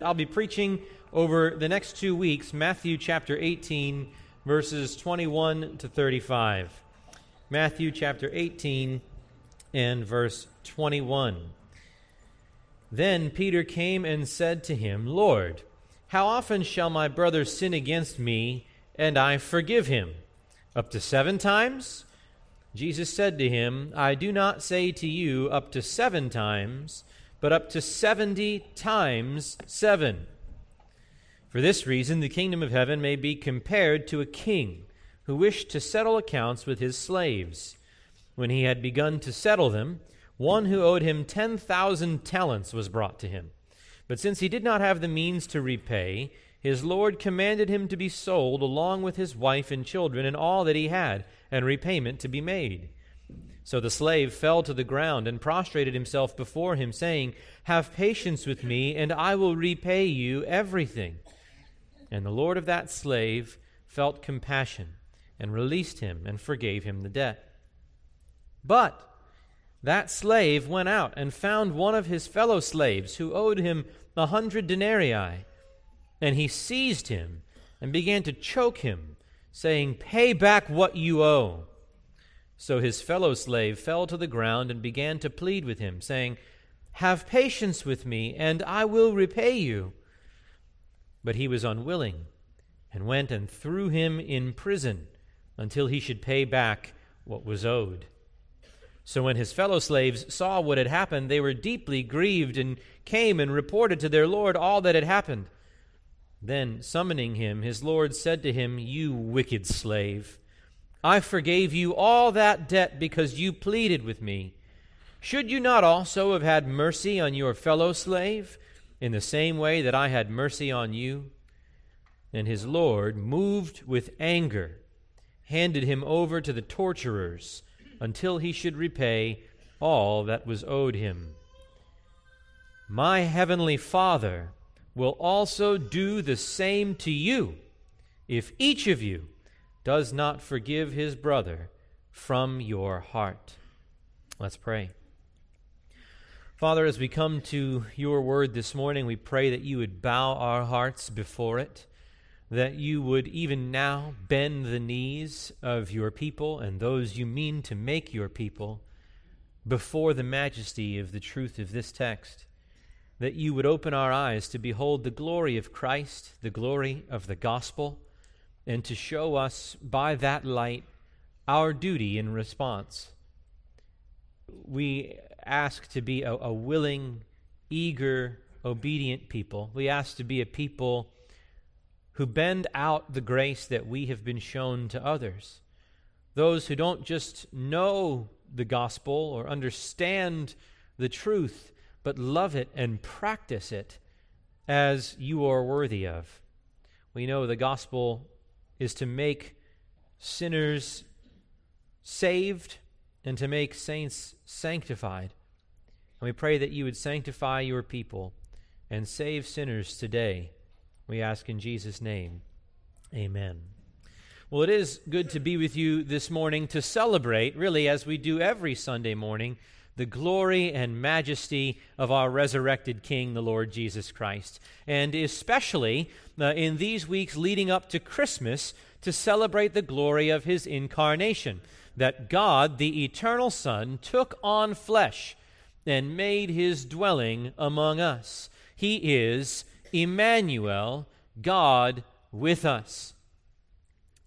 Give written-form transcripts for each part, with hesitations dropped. I'll be preaching over the next 2 weeks, Matthew chapter 18, verses 21 to 35. Matthew chapter 18 and verse 21. Then Peter came and said to him, "Lord, how often shall my brother sin against me, and I forgive him? Up to 7 times? Jesus said to him, "I do not say to you up to 7 times, but up to 70 times 7. For this reason, the kingdom of heaven may be compared to a king who wished to settle accounts with his slaves. When he had begun to settle them, one who owed him 10,000 talents was brought to him. But since he did not have the means to repay, his Lord commanded him to be sold along with his wife and children and all that he had, and repayment to be made. So the slave fell to the ground and prostrated himself before him, saying, 'Have patience with me, and I will repay you everything.' And the Lord of that slave felt compassion and released him and forgave him the debt. But that slave went out and found one of his fellow slaves who owed him 100 denarii. And he seized him and began to choke him, saying, 'Pay back what you owe.' So his fellow slave fell to the ground and began to plead with him, saying, 'Have patience with me, and I will repay you.' But he was unwilling, and went and threw him in prison until he should pay back what was owed. So when his fellow slaves saw what had happened, they were deeply grieved and came and reported to their Lord all that had happened. Then, summoning him, his Lord said to him, 'You wicked slave, I forgave you all that debt because you pleaded with me. Should you not also have had mercy on your fellow slave in the same way that I had mercy on you?' And his Lord, moved with anger, handed him over to the torturers until he should repay all that was owed him. My heavenly Father will also do the same to you if each of you does not forgive his brother from your heart." Let's pray. Father, as we come to your word this morning, we pray that you would bow our hearts before it, that you would even now bend the knees of your people and those you mean to make your people before the majesty of the truth of this text, that you would open our eyes to behold the glory of Christ, the glory of the gospel, and to show us by that light our duty in response. We ask to be a willing, eager, obedient people. We ask to be a people who bend out the grace that we have been shown to others, those who don't just know the gospel or understand the truth, but love it and practice it as you are worthy of. We know the gospel is to make sinners saved and to make saints sanctified. And we pray that you would sanctify your people and save sinners today. We ask in Jesus' name. Amen. Well, it is good to be with you this morning to celebrate, really, as we do every Sunday morning, the glory and majesty of our resurrected King, the Lord Jesus Christ. And especially in these weeks leading up to Christmas, to celebrate the glory of his incarnation, that God, the eternal Son, took on flesh and made his dwelling among us. He is Emmanuel, God with us.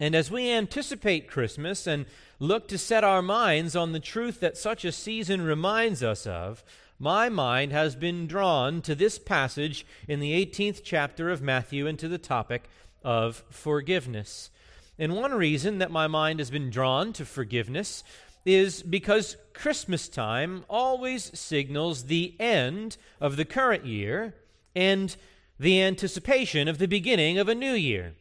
And as we anticipate Christmas and look to set our minds on the truth that such a season reminds us of, my mind has been drawn to this passage in the 18th chapter of Matthew and to the topic of forgiveness. And one reason that my mind has been drawn to forgiveness is because Christmas time always signals the end of the current year and the anticipation of the beginning of a new year.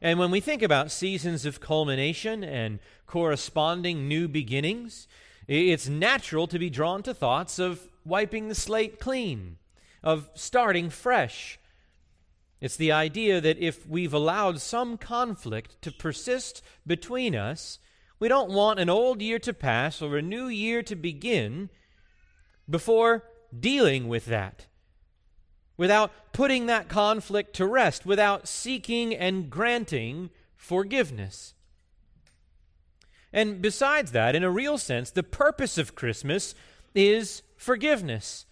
And when we think about seasons of culmination and corresponding new beginnings, it's natural to be drawn to thoughts of wiping the slate clean, of starting fresh. It's the idea that if we've allowed some conflict to persist between us, we don't want an old year to pass or a new year to begin before dealing with that. without putting that conflict to rest, without seeking and granting forgiveness. And besides that, in a real sense, the purpose of Christmas is forgiveness.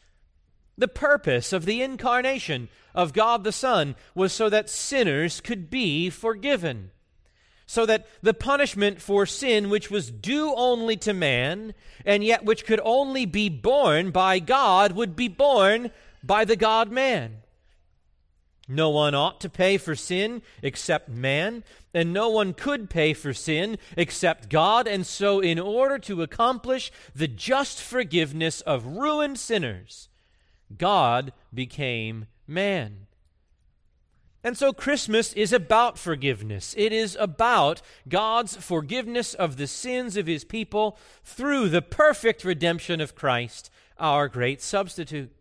The purpose of the incarnation of God the Son was so that sinners could be forgiven, so that the punishment for sin, which was due only to man, and yet which could only be borne by God, would be borne by the God-man. No one ought to pay for sin except man, and no one could pay for sin except God, and so in order to accomplish the just forgiveness of ruined sinners, God became man. And so Christmas is about forgiveness. It is about God's forgiveness of the sins of his people through the perfect redemption of Christ, our great substitute.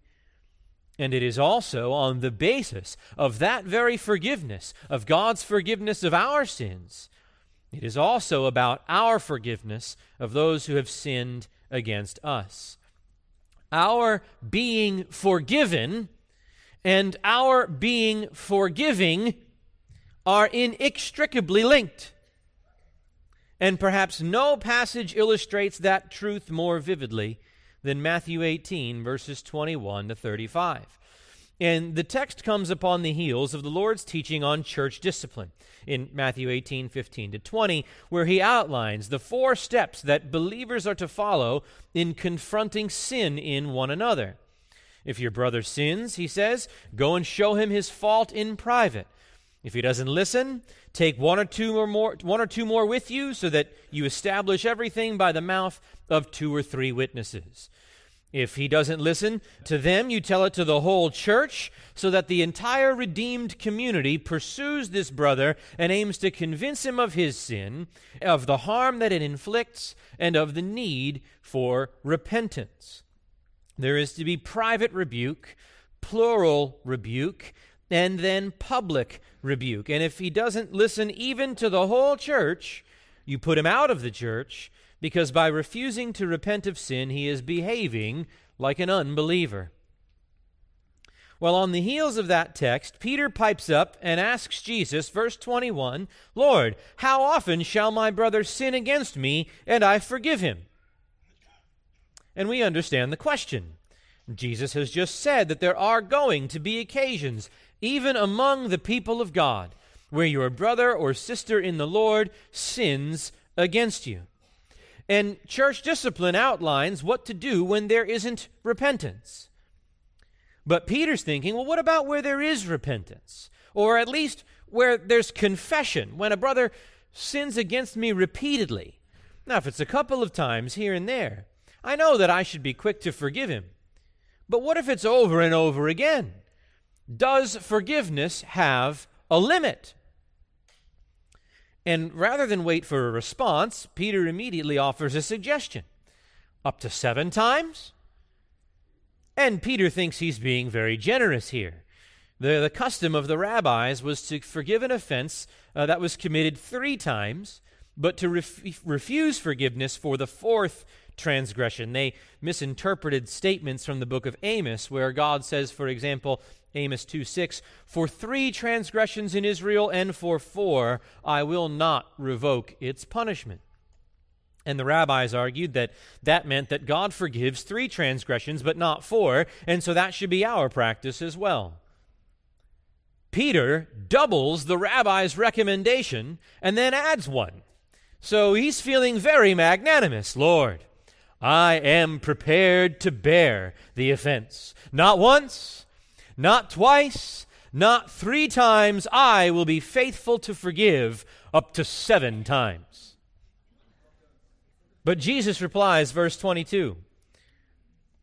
And it is also on the basis of that very forgiveness, of God's forgiveness of our sins. It is also about our forgiveness of those who have sinned against us. Our being forgiven and our being forgiving are inextricably linked. And perhaps no passage illustrates that truth more vividly than Matthew 18, verses 21 to 35. And the text comes upon the heels of the Lord's teaching on church discipline in Matthew 18, 15 to 20, where he outlines the 4 steps that believers are to follow in confronting sin in one another. If your brother sins, he says, go and show him his fault in private. If he doesn't listen, take one or two more with you, so that you establish everything by the mouth of 2 or 3 witnesses. If he doesn't listen to them, you tell it to the whole church, so that the entire redeemed community pursues this brother and aims to convince him of his sin, of the harm that it inflicts, and of the need for repentance. There is to be private rebuke, plural rebuke, and then public rebuke. And if he doesn't listen even to the whole church, you put him out of the church, because by refusing to repent of sin, he is behaving like an unbeliever. Well, on the heels of that text, Peter pipes up and asks Jesus, verse 21, Lord, how often shall my brother sin against me and I forgive him? And we understand the question. Jesus has just said that there are going to be occasions, even among the people of God, where your brother or sister in the Lord sins against you. And church discipline outlines what to do when there isn't repentance. But Peter's thinking, well, what about where there is repentance? Or at least where there's confession, when a brother sins against me repeatedly. Now, if it's a couple of times here and there, I know that I should be quick to forgive him. But what if it's over and over again? Does forgiveness have a limit? And rather than wait for a response, Peter immediately offers a suggestion. Up to 7 times? And Peter thinks he's being very generous here. The custom of the rabbis was to forgive an offense that was committed 3 times, but to refuse forgiveness for the 4th transgression. They misinterpreted statements from the book of Amos, where God says, for example, Amos 2:6, for 3 transgressions in Israel and for 4 I will not revoke its punishment. And the rabbis argued that meant that God forgives 3 transgressions but not 4, and so that should be our practice as well. Peter doubles the rabbi's recommendation and then adds 1. So he's feeling very magnanimous. Lord, I am prepared to bear the offense. Not once, not twice, not 3 times. I will be faithful to forgive up to 7 times. But Jesus replies, verse 22,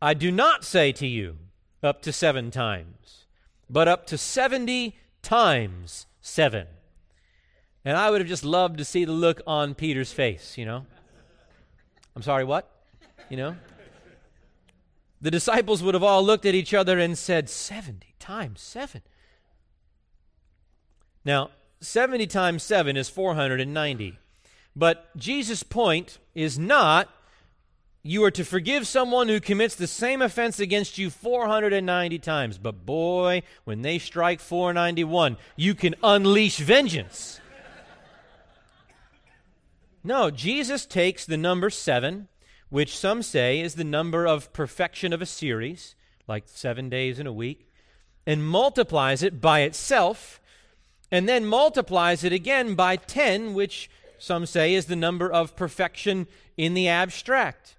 I do not say to you up to 7 times, but up to 70 times 7. And I would have just loved to see the look on Peter's face, you know. I'm sorry, what? You know, the disciples would have all looked at each other and said, 70 times 7. Now, 70 times 7 is 490. But Jesus' point is not You are to forgive someone who commits the same offense against you 490 times. But boy, when they strike 491, you can unleash vengeance. No, Jesus takes the number 7, which some say is the number of perfection of a series, like 7 days in a week, and multiplies it by itself, and then multiplies it again by 10, which some say is the number of perfection in the abstract.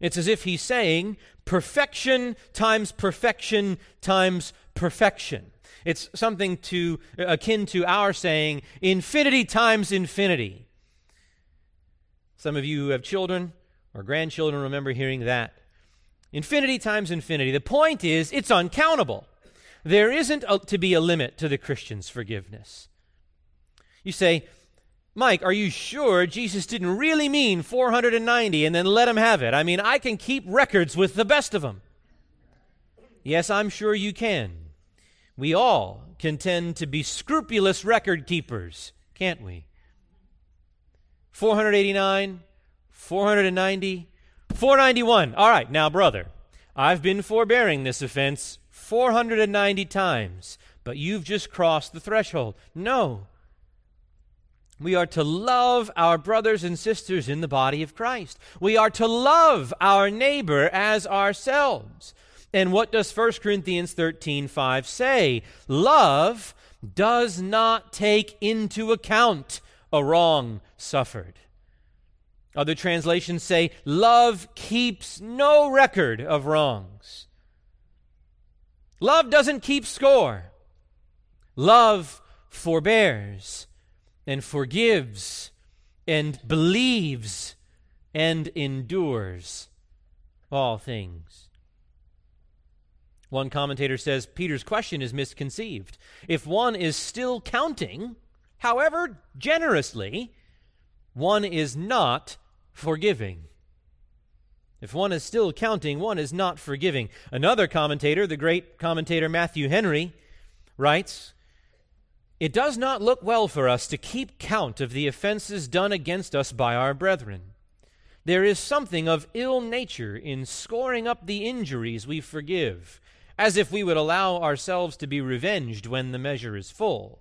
It's as if he's saying perfection times perfection times perfection. It's something akin to our saying infinity times infinity. Some of you who have children or grandchildren remember hearing that. Infinity times infinity. The point is it's uncountable. There isn't to be a limit to the Christian's forgiveness. You say, Mike, are you sure Jesus didn't really mean 490 and then let him have it? I mean, I can keep records with the best of them. Yes, I'm sure you can. We all can tend to be scrupulous record keepers, can't we? 489, 490, 491. All right, now, brother, I've been forbearing this offense 490 times, but you've just crossed the threshold. No. We are to love our brothers and sisters in the body of Christ. We are to love our neighbor as ourselves. And what does 1 Corinthians 13:5 say? Love does not take into account a wrong suffered. Other translations say, love keeps no record of wrongs. Love doesn't keep score. Love forbears and forgives, and believes, and endures all things. One commentator says, Peter's question is misconceived. If one is still counting, however generously, one is not forgiving. If one is still counting, one is not forgiving. Another commentator, the great commentator Matthew Henry, writes, it does not look well for us to keep count of the offenses done against us by our brethren. There is something of ill nature in scoring up the injuries we forgive, as if we would allow ourselves to be revenged when the measure is full.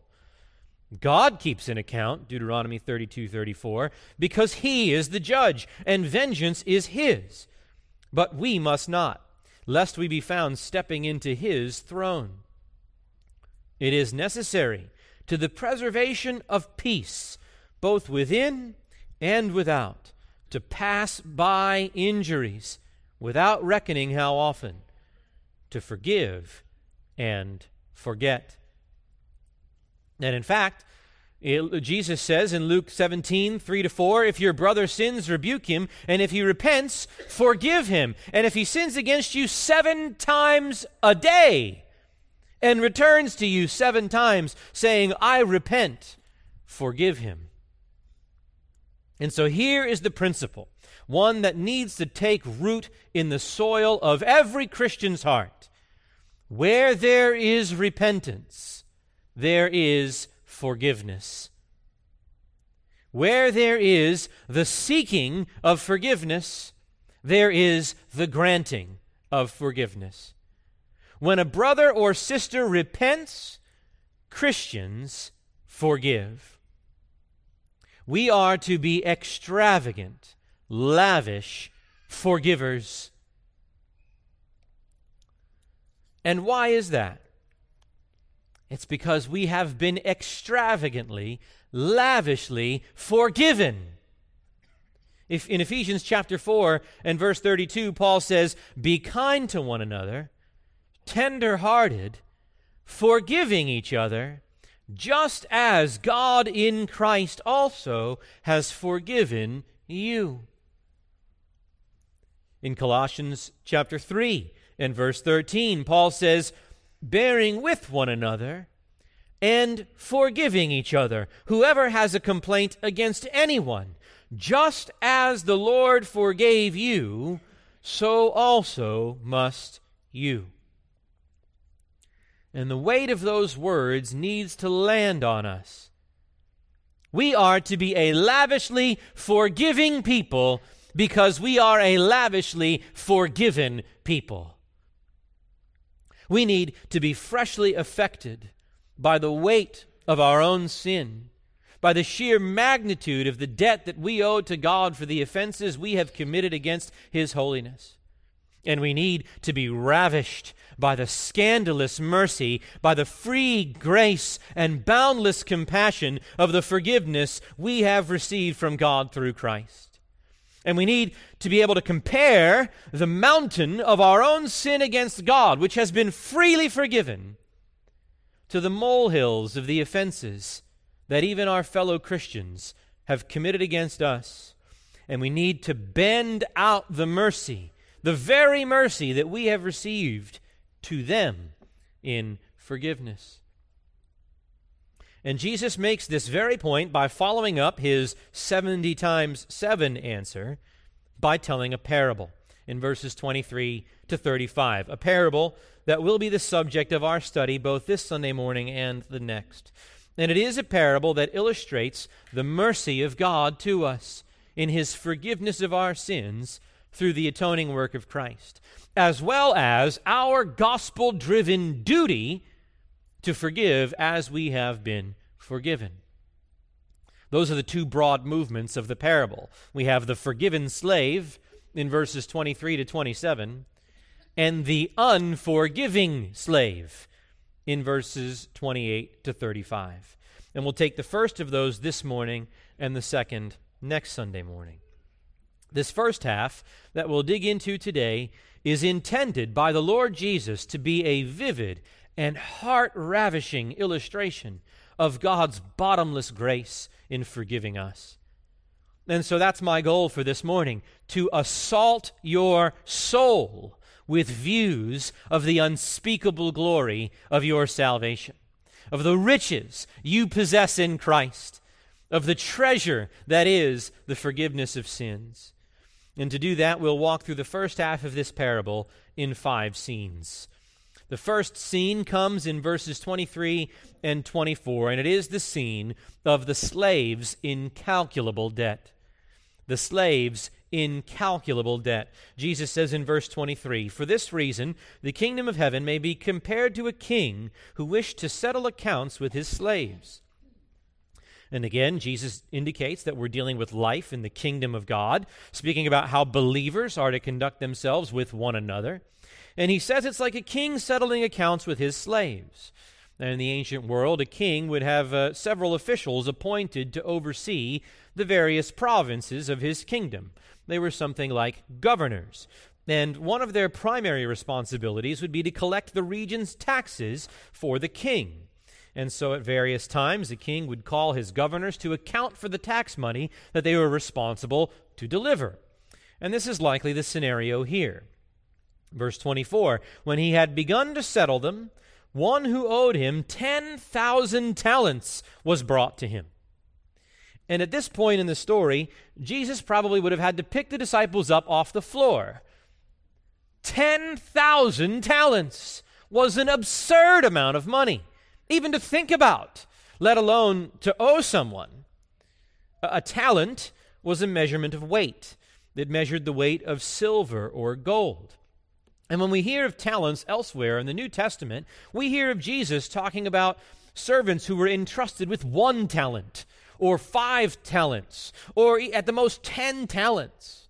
God keeps an account, Deuteronomy 32:34, because he is the judge, and vengeance is his. But we must not, lest we be found stepping into his throne. It is necessary to the preservation of peace, both within and without, to pass by injuries without reckoning how often, to forgive and forget. And in fact, Jesus says in Luke 17:3-4, if your brother sins, rebuke him, and if he repents, forgive him. And if he sins against you 7 times a day, and returns to you 7 times, saying, I repent, forgive him. And so here is the principle, one that needs to take root in the soil of every Christian's heart. Where there is repentance, there is forgiveness. Where there is the seeking of forgiveness, there is the granting of forgiveness. When a brother or sister repents, Christians forgive. We are to be extravagant, lavish forgivers. And why is that? It's because we have been extravagantly, lavishly forgiven. If in Ephesians chapter 4 and verse 32, Paul says, be kind to one another, tender-hearted, forgiving each other, just as God in Christ also has forgiven you. In Colossians chapter 3 and verse 13, Paul says, bearing with one another and forgiving each other, whoever has a complaint against anyone, just as the Lord forgave you, so also must you. And the weight of those words needs to land on us. We are to be a lavishly forgiving people because we are a lavishly forgiven people. We need to be freshly affected by the weight of our own sin, by the sheer magnitude of the debt that we owe to God for the offenses we have committed against His holiness. And we need to be ravished by the scandalous mercy, by the free grace and boundless compassion of the forgiveness we have received from God through Christ. And we need to be able to compare the mountain of our own sin against God, which has been freely forgiven, to the molehills of the offenses that even our fellow Christians have committed against us. And we need to bend out the mercy, the very mercy that we have received, to them in forgiveness. And Jesus makes this very point by following up his 70 times 7 answer by telling a parable in verses 23 to 35, a parable that will be the subject of our study both this Sunday morning and the next. And it is a parable that illustrates the mercy of God to us in His forgiveness of our sins through the atoning work of Christ, as well as our gospel-driven duty to forgive as we have been forgiven. Those are the two broad movements of the parable. We have the forgiven slave in verses 23 to 27, and the unforgiving slave in verses 28 to 35. And we'll take the first of those this morning and the second next Sunday morning. This first half that we'll dig into today is intended by the Lord Jesus to be a vivid and heart-ravishing illustration of God's bottomless grace in forgiving us. And so that's my goal for this morning, to assault your soul with views of the unspeakable glory of your salvation, of the riches you possess in Christ, of the treasure that is the forgiveness of sins. And to do that, we'll walk through the first half of this parable in 5 scenes. The first scene comes in verses 23 and 24, and it is the scene of the slave's incalculable debt. The slave's incalculable debt. Jesus says in verse 23, "For this reason, the kingdom of heaven may be compared to a king who wished to settle accounts with his slaves." And again, Jesus indicates that we're dealing with life in the kingdom of God, speaking about how believers are to conduct themselves with one another. And he says it's like a king settling accounts with his slaves. And in the ancient world, a king would have several officials appointed to oversee the various provinces of his kingdom. They were something like governors, and one of their primary responsibilities would be to collect the region's taxes for the king. And so at various times, the king would call his governors to account for the tax money that they were responsible to deliver. And this is likely the scenario here. Verse 24, "When he had begun to settle them, one who owed him 10,000 talents was brought to him." And at this point in the story, Jesus probably would have had to pick the disciples up off the floor. 10,000 talents was an absurd amount of money, even to think about, let alone to owe someone. A talent was a measurement of weight. It measured the weight of silver or gold. And when we hear of talents elsewhere in the New Testament, we hear of Jesus talking about servants who were entrusted with 1 talent, or 5 talents, or at the most 10 talents.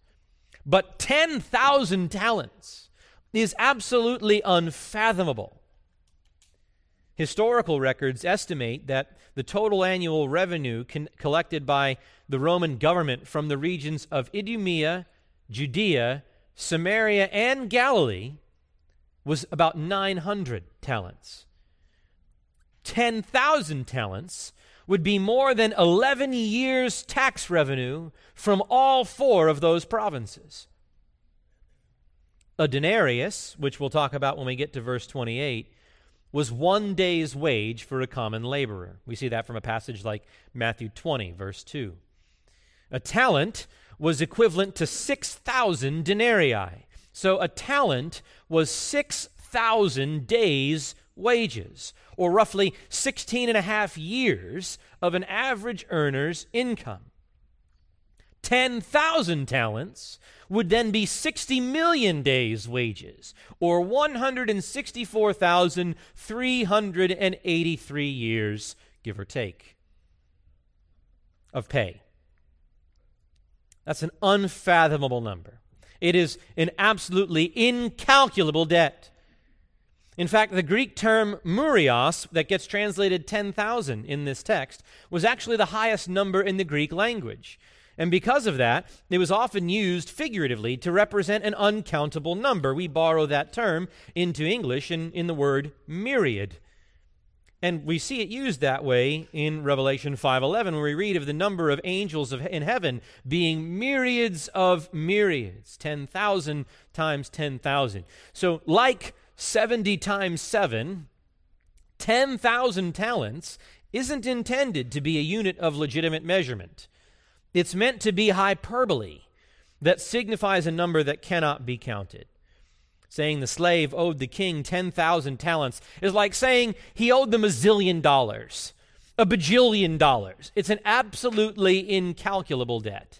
But 10,000 talents is absolutely unfathomable. Historical records estimate that the total annual revenue collected by the Roman government from the regions of Idumea, Judea, Samaria, and Galilee was about 900 talents. 10,000 talents would be more than 11 years' tax revenue from all 4 of those provinces. A denarius, which we'll talk about when we get to verse 28, was one day's wage for a common laborer. We see that from a passage like Matthew 20, verse 2. A talent was equivalent to 6,000 denarii. So a talent was 6,000 days' wages, or roughly 16 and a half years of an average earner's income. 10,000 talents would then be 60 million days' wages, or 164,383 years, give or take, of pay. That's an unfathomable number. It is an absolutely incalculable debt. In fact, the Greek term murios, that gets translated 10,000 in this text, was actually the highest number in the Greek language. And because of that, it was often used figuratively to represent an uncountable number. We borrow that term into English in the word myriad. And we see it used that way in Revelation 5:11, where we read of the number of angels in heaven being myriads of myriads, 10,000 times 10,000. So like 70 times 7, 10,000 talents isn't intended to be a unit of legitimate measurement. It's meant to be hyperbole that signifies a number that cannot be counted. Saying the slave owed the king 10,000 talents is like saying he owed them $1 zillion, a bajillion dollars. It's an absolutely incalculable debt.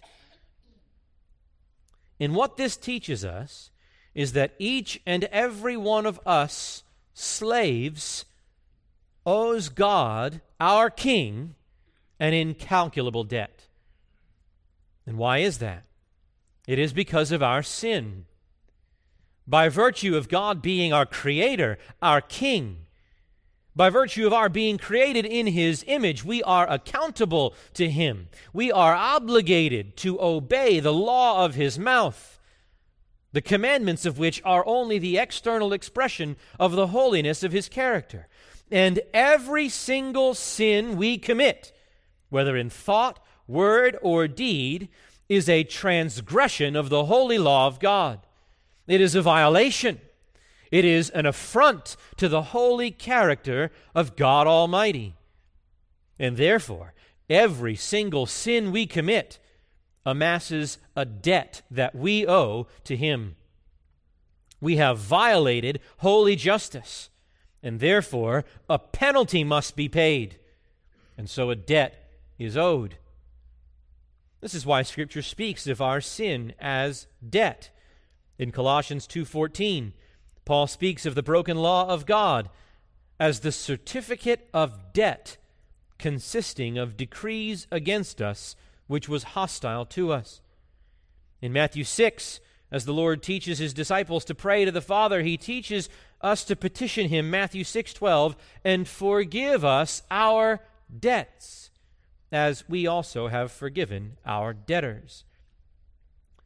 And what this teaches us is that each and every one of us slaves owes God, our King, an incalculable debt. And why is that? It is because of our sin. By virtue of God being our Creator, our King, by virtue of our being created in His image, we are accountable to Him. We are obligated to obey the law of His mouth, the commandments of which are only the external expression of the holiness of His character. And every single sin we commit, whether in thought, word, or deed, is a transgression of the holy law of God. It is a violation. It is an affront to the holy character of God Almighty. And therefore, every single sin we commit amasses a debt that we owe to Him. We have violated holy justice, and therefore a penalty must be paid, and so a debt is owed. This is why Scripture speaks of our sin as debt. In Colossians 2:14, Paul speaks of the broken law of God as the certificate of debt consisting of decrees against us which was hostile to us. In Matthew 6, as the Lord teaches His disciples to pray to the Father, He teaches us to petition Him, Matthew 6:12, and forgive us our debts, as we also have forgiven our debtors.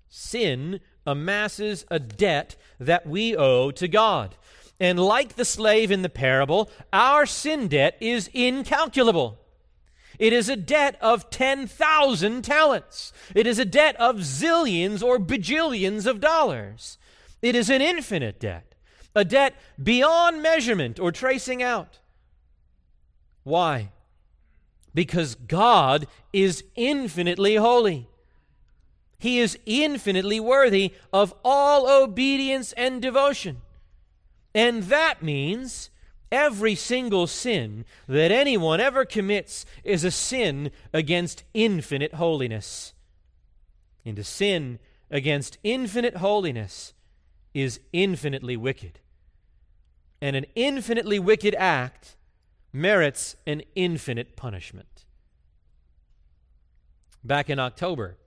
Sin amasses a debt that we owe to God. And like the slave in the parable, our sin debt is incalculable. It is a debt of 10,000 talents. It is a debt of zillions or bajillions of dollars. It is an infinite debt, a debt beyond measurement or tracing out. Why? Because God is infinitely holy. He is infinitely worthy of all obedience and devotion. And that means every single sin that anyone ever commits is a sin against infinite holiness. And a sin against infinite holiness is infinitely wicked. And an infinitely wicked act merits an infinite punishment. Back in October,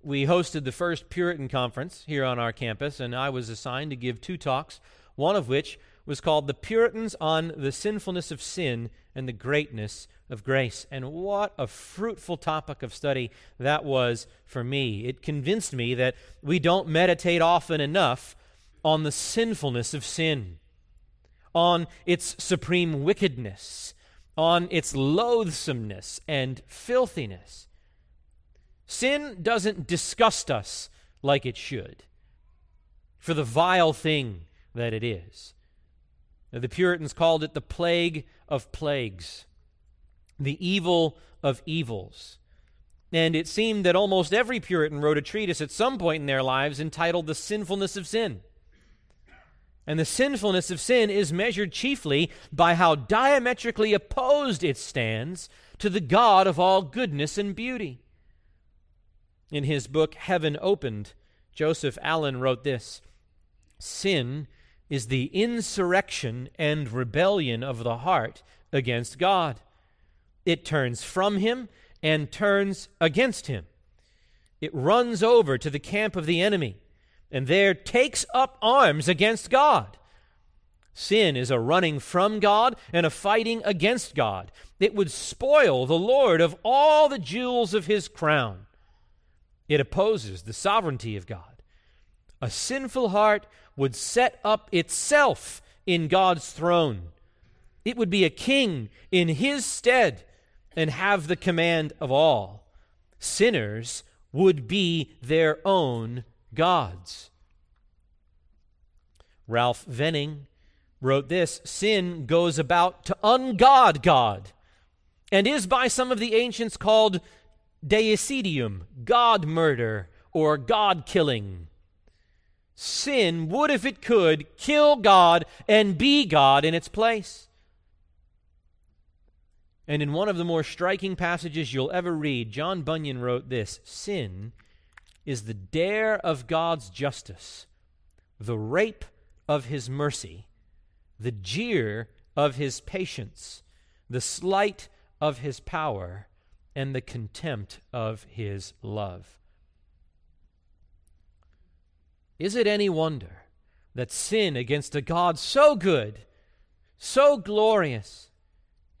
we hosted the first Puritan conference here on our campus, and I was assigned to give 2 talks, one of which was called The Puritans on the Sinfulness of Sin and the Greatness of Grace. And what a fruitful topic of study that was for me. It convinced me that we don't meditate often enough on the sinfulness of sin, on its supreme wickedness, on its loathsomeness and filthiness. Sin doesn't disgust us like it should for the vile thing that it is. The Puritans called it the plague of plagues, the evil of evils. And it seemed that almost every Puritan wrote a treatise at some point in their lives entitled The Sinfulness of Sin. And the sinfulness of sin is measured chiefly by how diametrically opposed it stands to the God of all goodness and beauty. In his book, Heaven Opened, Joseph Allen wrote this: "Sin is the insurrection and rebellion of the heart against God. It turns from him and turns against him. It runs over to the camp of the enemy and there takes up arms against God. Sin is a running from God and a fighting against God. It would spoil the Lord of all the jewels of his crown. It opposes the sovereignty of God. A sinful heart would set up itself in God's throne. It would be a king in his stead and have the command of all. Sinners would be their own gods." Ralph Venning wrote this: "Sin goes about to ungod God, and is by some of the ancients called deicidium, God murder, or God killing. Sin would, if it could, kill God and be God in its place." And in one of the more striking passages you'll ever read, John Bunyan wrote this: "Sin is the dare of God's justice, the rape of his mercy, the jeer of his patience, the slight of his power, and the contempt of his love." Is it any wonder that sin against a God so good, so glorious,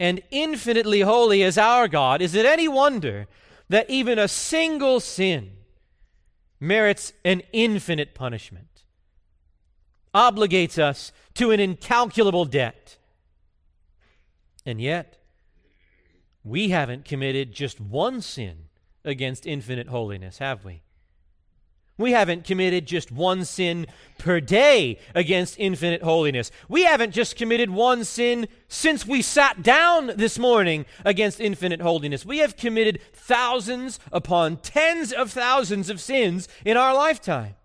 and infinitely holy as our God, is it any wonder that even a single sin merits an infinite punishment, obligates us to an incalculable debt? And yet, we haven't committed just one sin against infinite holiness, have we? We haven't committed just one sin per day against infinite holiness. We haven't just committed one sin since we sat down this morning against infinite holiness. We have committed thousands upon tens of thousands of sins in our lifetime.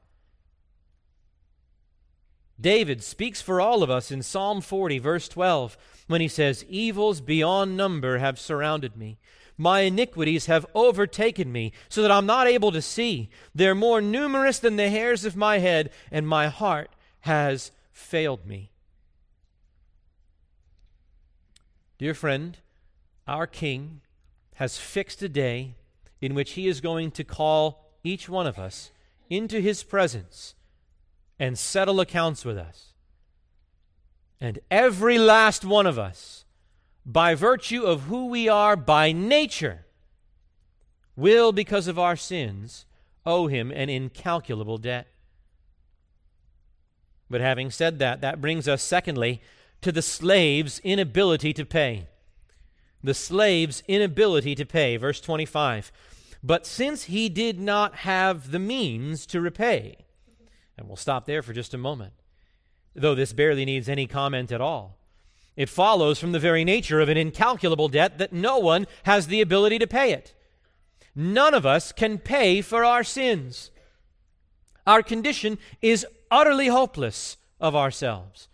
David speaks for all of us in Psalm 40, verse 12, when he says, "Evils beyond number have surrounded me. My iniquities have overtaken me, so that I'm not able to see. They're more numerous than the hairs of my head, and my heart has failed me." Dear friend, our King has fixed a day in which he is going to call each one of us into his presence and settle accounts with us. And every last one of us, by virtue of who we are by nature, will, because of our sins, owe him an incalculable debt. But having said that, that brings us, secondly, to the slave's inability to pay. The slave's inability to pay, verse 25. "But since he did not have the means to repay," and we'll stop there for just a moment, though this barely needs any comment at all. It follows from the very nature of an incalculable debt that no one has the ability to pay it. None of us can pay for our sins. Our condition is utterly hopeless of ourselves.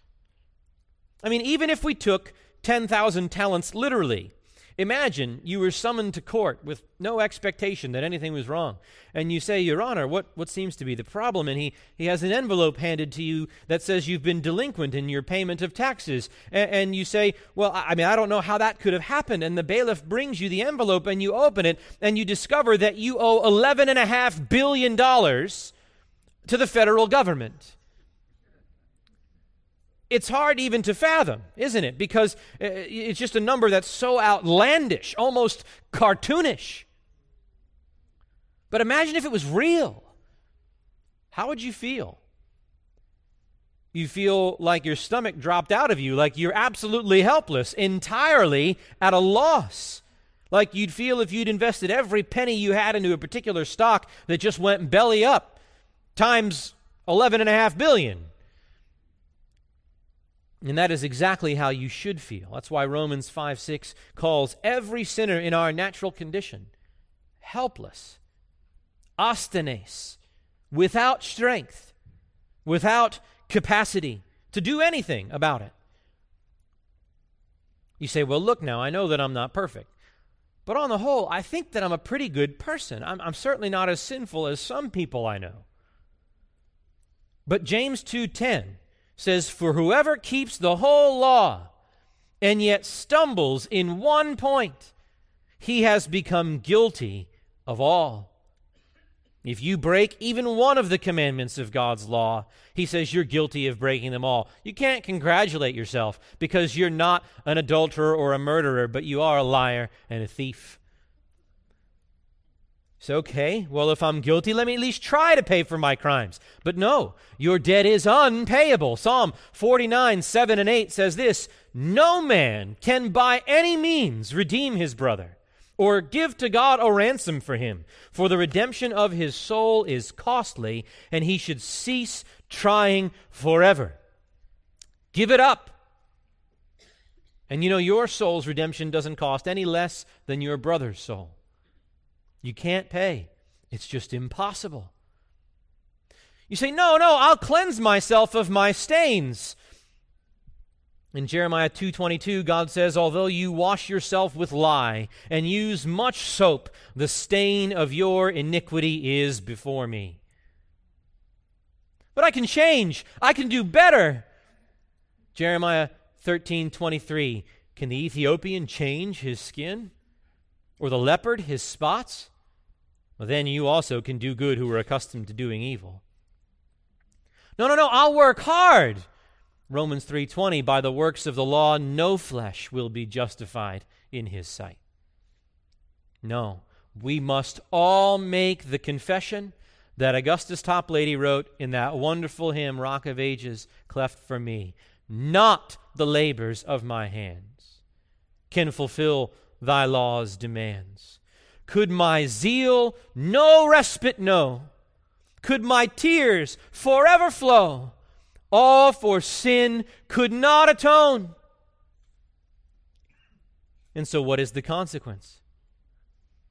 I mean, even if we took 10,000 talents literally, imagine you were summoned to court with no expectation that anything was wrong. And you say, "Your Honor, what seems to be the problem?" And he has an envelope handed to you that says you've been delinquent in your payment of taxes. And you say, "Well, I don't know how that could have happened." And the bailiff brings you the envelope and you open it and you discover that you owe $11.5 billion to the federal government. It's hard even to fathom, isn't it? Because it's just a number that's so outlandish, almost cartoonish. But imagine if it was real. How would you feel? You feel like your stomach dropped out of you, like you're absolutely helpless, entirely at a loss. Like you'd feel if you'd invested every penny you had into a particular stock that just went belly up, times 11.5 billion. And that is exactly how you should feel. That's why Romans 5:6 calls every sinner in our natural condition helpless, astenes, without strength, without capacity to do anything about it. You say, "Well, look now, I know that I'm not perfect, But on the whole, I think that I'm a pretty good person. I'm certainly not as sinful as some people I know. But James 2:10 says, "For whoever keeps the whole law and yet stumbles in one point, he has become guilty of all." If you break even one of the commandments of God's law, he says you're guilty of breaking them all. You can't congratulate yourself because you're not an adulterer or a murderer, but you are a liar and a thief. So, okay, well, if I'm guilty, let me at least try to pay for my crimes. But no, your debt is unpayable. Psalm 49, 7 and 8 says this, "No man can by any means redeem his brother, or give to God a ransom for him. For the redemption of his soul is costly, and he should cease trying forever." Give it up. And you know, your soul's redemption doesn't cost any less than your brother's soul. You can't pay. It's just impossible. You say, no, I'll cleanse myself of my stains. In Jeremiah 2:22, God says, "Although you wash yourself with lye and use much soap, the stain of your iniquity is before me." But I can change. I can do better. Jeremiah 13:23, "Can the Ethiopian change his skin? Or the leopard his spots? Well, then you also can do good who are accustomed to doing evil." No, I'll work hard. Romans 3:20, "By the works of the law, no flesh will be justified in his sight." No, we must all make the confession that Augustus Toplady wrote in that wonderful hymn, "Rock of Ages, cleft for me, not the labors of my hands can fulfill thy law's demands. Could my zeal no respite know? Could my tears forever flow? All for sin could not atone." And so what is the consequence?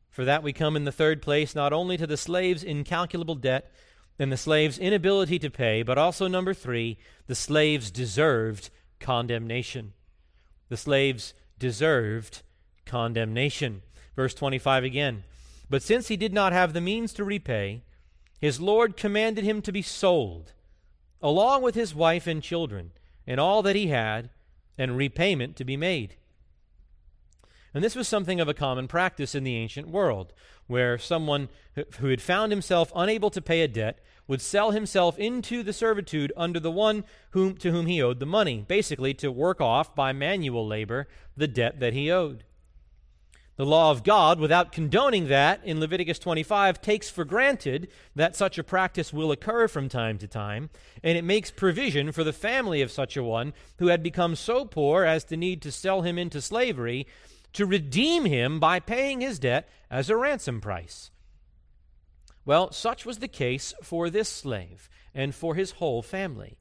For that we come in the third place, not only to the slave's incalculable debt and the slave's inability to pay, but also, number three, the slave's deserved condemnation. The slave's deserved condemnation. Verse 25 again. "But since he did not have the means to repay, his Lord commanded him to be sold, along with his wife and children, and all that he had, and repayment to be made." And this was something of a common practice in the ancient world, where someone who had found himself unable to pay a debt would sell himself into the servitude under the one to whom he owed the money, basically to work off by manual labor the debt that he owed. The law of God, without condoning that, in Leviticus 25, takes for granted that such a practice will occur from time to time, and it makes provision for the family of such a one who had become so poor as to need to sell him into slavery to redeem him by paying his debt as a ransom price. Well, such was the case for this slave and for his whole family.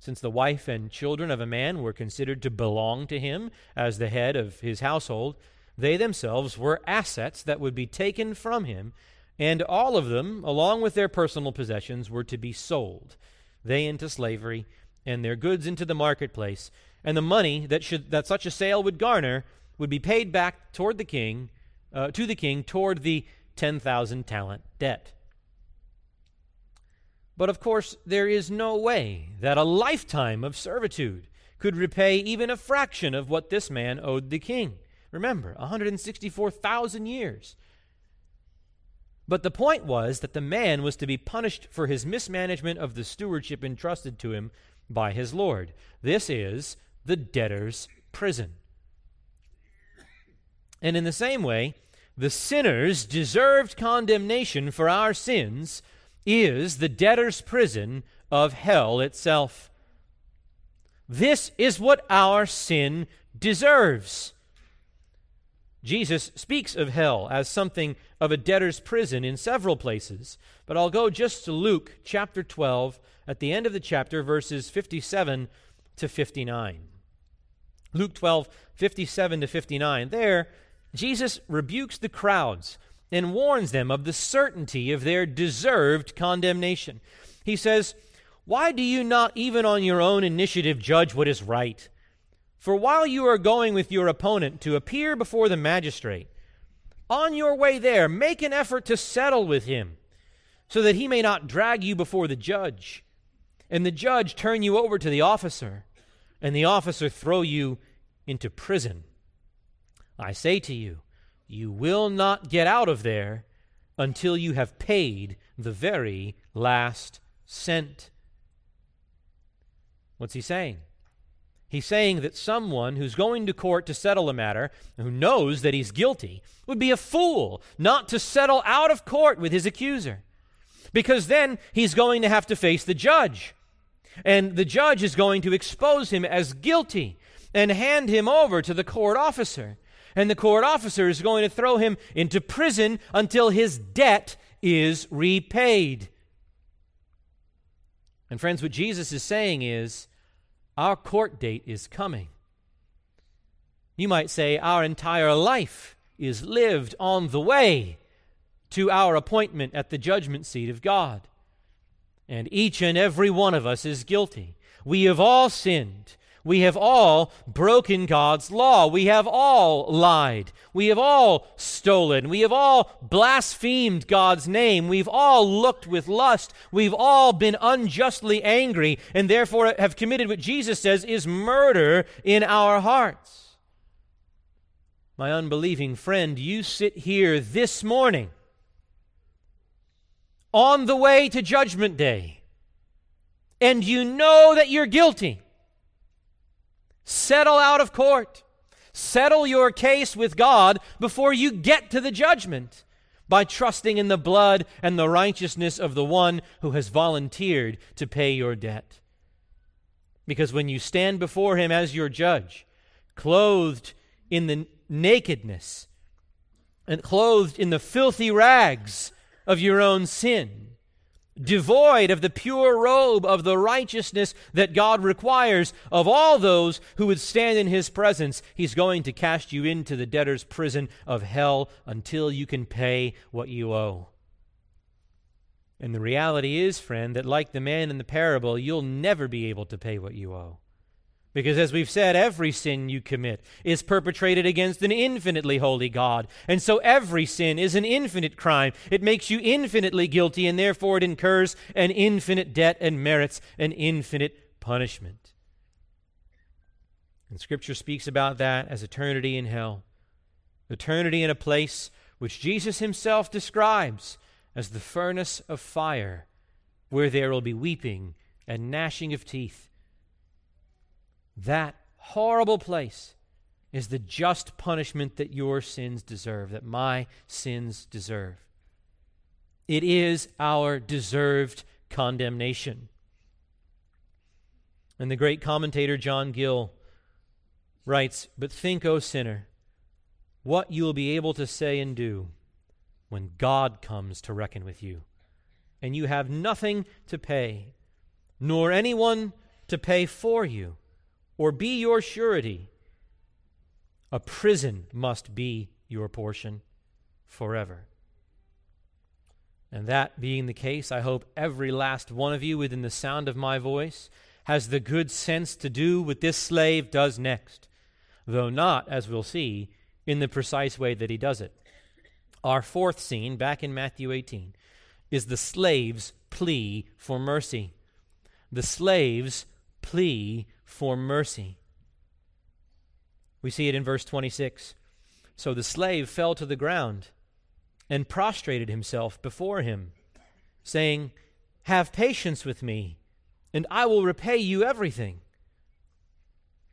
Since the wife and children of a man were considered to belong to him as the head of his household, they themselves were assets that would be taken from him, and all of them, along with their personal possessions, were to be sold, they into slavery, and their goods into the marketplace, and the money that such a sale would garner would be paid back to the king toward the 10,000 talent debt. But of course, there is no way that a lifetime of servitude could repay even a fraction of what this man owed the king. Remember, 164,000 years. But the point was that the man was to be punished for his mismanagement of the stewardship entrusted to him by his Lord. This is the debtor's prison. And in the same way, the sinner's deserved condemnation for our sins is the debtor's prison of hell itself. This is what our sin deserves. Jesus speaks of hell as something of a debtor's prison in several places, but I'll go just to Luke chapter 12, at the end of the chapter, verses 57 to 59. Luke 12, 57 to 59. There, Jesus rebukes the crowds and warns them of the certainty of their deserved condemnation. He says, "Why do you not even on your own initiative judge what is right? For while you are going with your opponent to appear before the magistrate, On your way there, make an effort to settle with him, so that he may not drag you before the judge, and the judge turn you over to the officer, and the officer throw you into prison. I say to you, you will not get out of there until you have paid the very last cent." What's he saying? He's saying that someone who's going to court to settle a matter, who knows that he's guilty, would be a fool not to settle out of court with his accuser, because then he's going to have to face the judge, and the judge is going to expose him as guilty and hand him over to the court officer, and the court officer is going to throw him into prison until his debt is repaid. And friends, what Jesus is saying is, our court date is coming. You might say our entire life is lived on the way to our appointment at the judgment seat of God. And each and every one of us is guilty. We have all sinned. We have all broken God's law. We have all lied. We have all stolen. We have all blasphemed God's name. We've all looked with lust. We've all been unjustly angry and therefore have committed what Jesus says is murder in our hearts. My unbelieving friend, you sit here this morning on the way to Judgment Day, and you know that you're guilty. Settle out of court. Settle your case with God before you get to the judgment by trusting in the blood and the righteousness of the one who has volunteered to pay your debt. Because when you stand before him as your judge, clothed in the nakedness and clothed in the filthy rags of your own sin, devoid of the pure robe of the righteousness that God requires of all those who would stand in his presence, he's going to cast you into the debtor's prison of hell until you can pay what you owe. And the reality is, friend, that like the man in the parable, you'll never be able to pay what you owe. Because as we've said, every sin you commit is perpetrated against an infinitely holy God. And so every sin is an infinite crime. It makes you infinitely guilty, and therefore it incurs an infinite debt and merits an infinite punishment. And Scripture speaks about that as eternity in hell. Eternity in a place which Jesus himself describes as the furnace of fire, where there will be weeping and gnashing of teeth. That horrible place is the just punishment that your sins deserve, that my sins deserve. It is our deserved condemnation. And the great commentator John Gill writes, "But think, O sinner, what you will be able to say and do when God comes to reckon with you, and you have nothing to pay, nor anyone to pay for you, or be your surety. A prison must be your portion forever." And that being the case, I hope every last one of you within the sound of my voice has the good sense to do what this slave does next, though not, as we'll see, in the precise way that he does it. Our fourth scene, back in Matthew 18, is the slave's plea for mercy. The slave's plea for mercy. We see it in verse 26. "So the slave fell to the ground and prostrated himself before him, saying, 'Have patience with me, and I will repay you everything.'"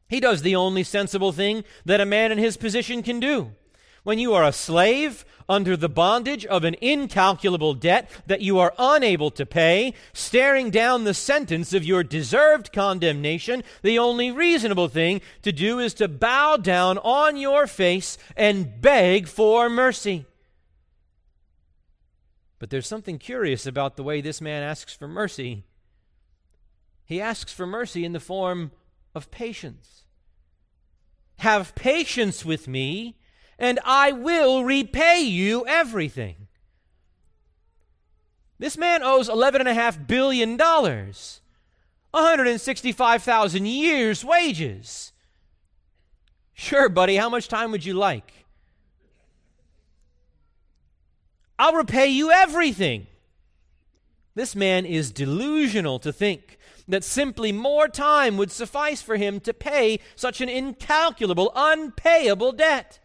He does the only sensible thing that a man in his position can do. When you are a slave under the bondage of an incalculable debt that you are unable to pay, staring down the sentence of your deserved condemnation, the only reasonable thing to do is to bow down on your face and beg for mercy. But there's something curious about the way this man asks for mercy. He asks for mercy in the form of patience. "Have patience with me, and I will repay you everything." This man owes $11.5 billion, 165,000 years' wages. "Sure, buddy, how much time would you like?" I'll repay you everything. This man is delusional to think that simply more time would suffice for him to pay such an incalculable, unpayable debt.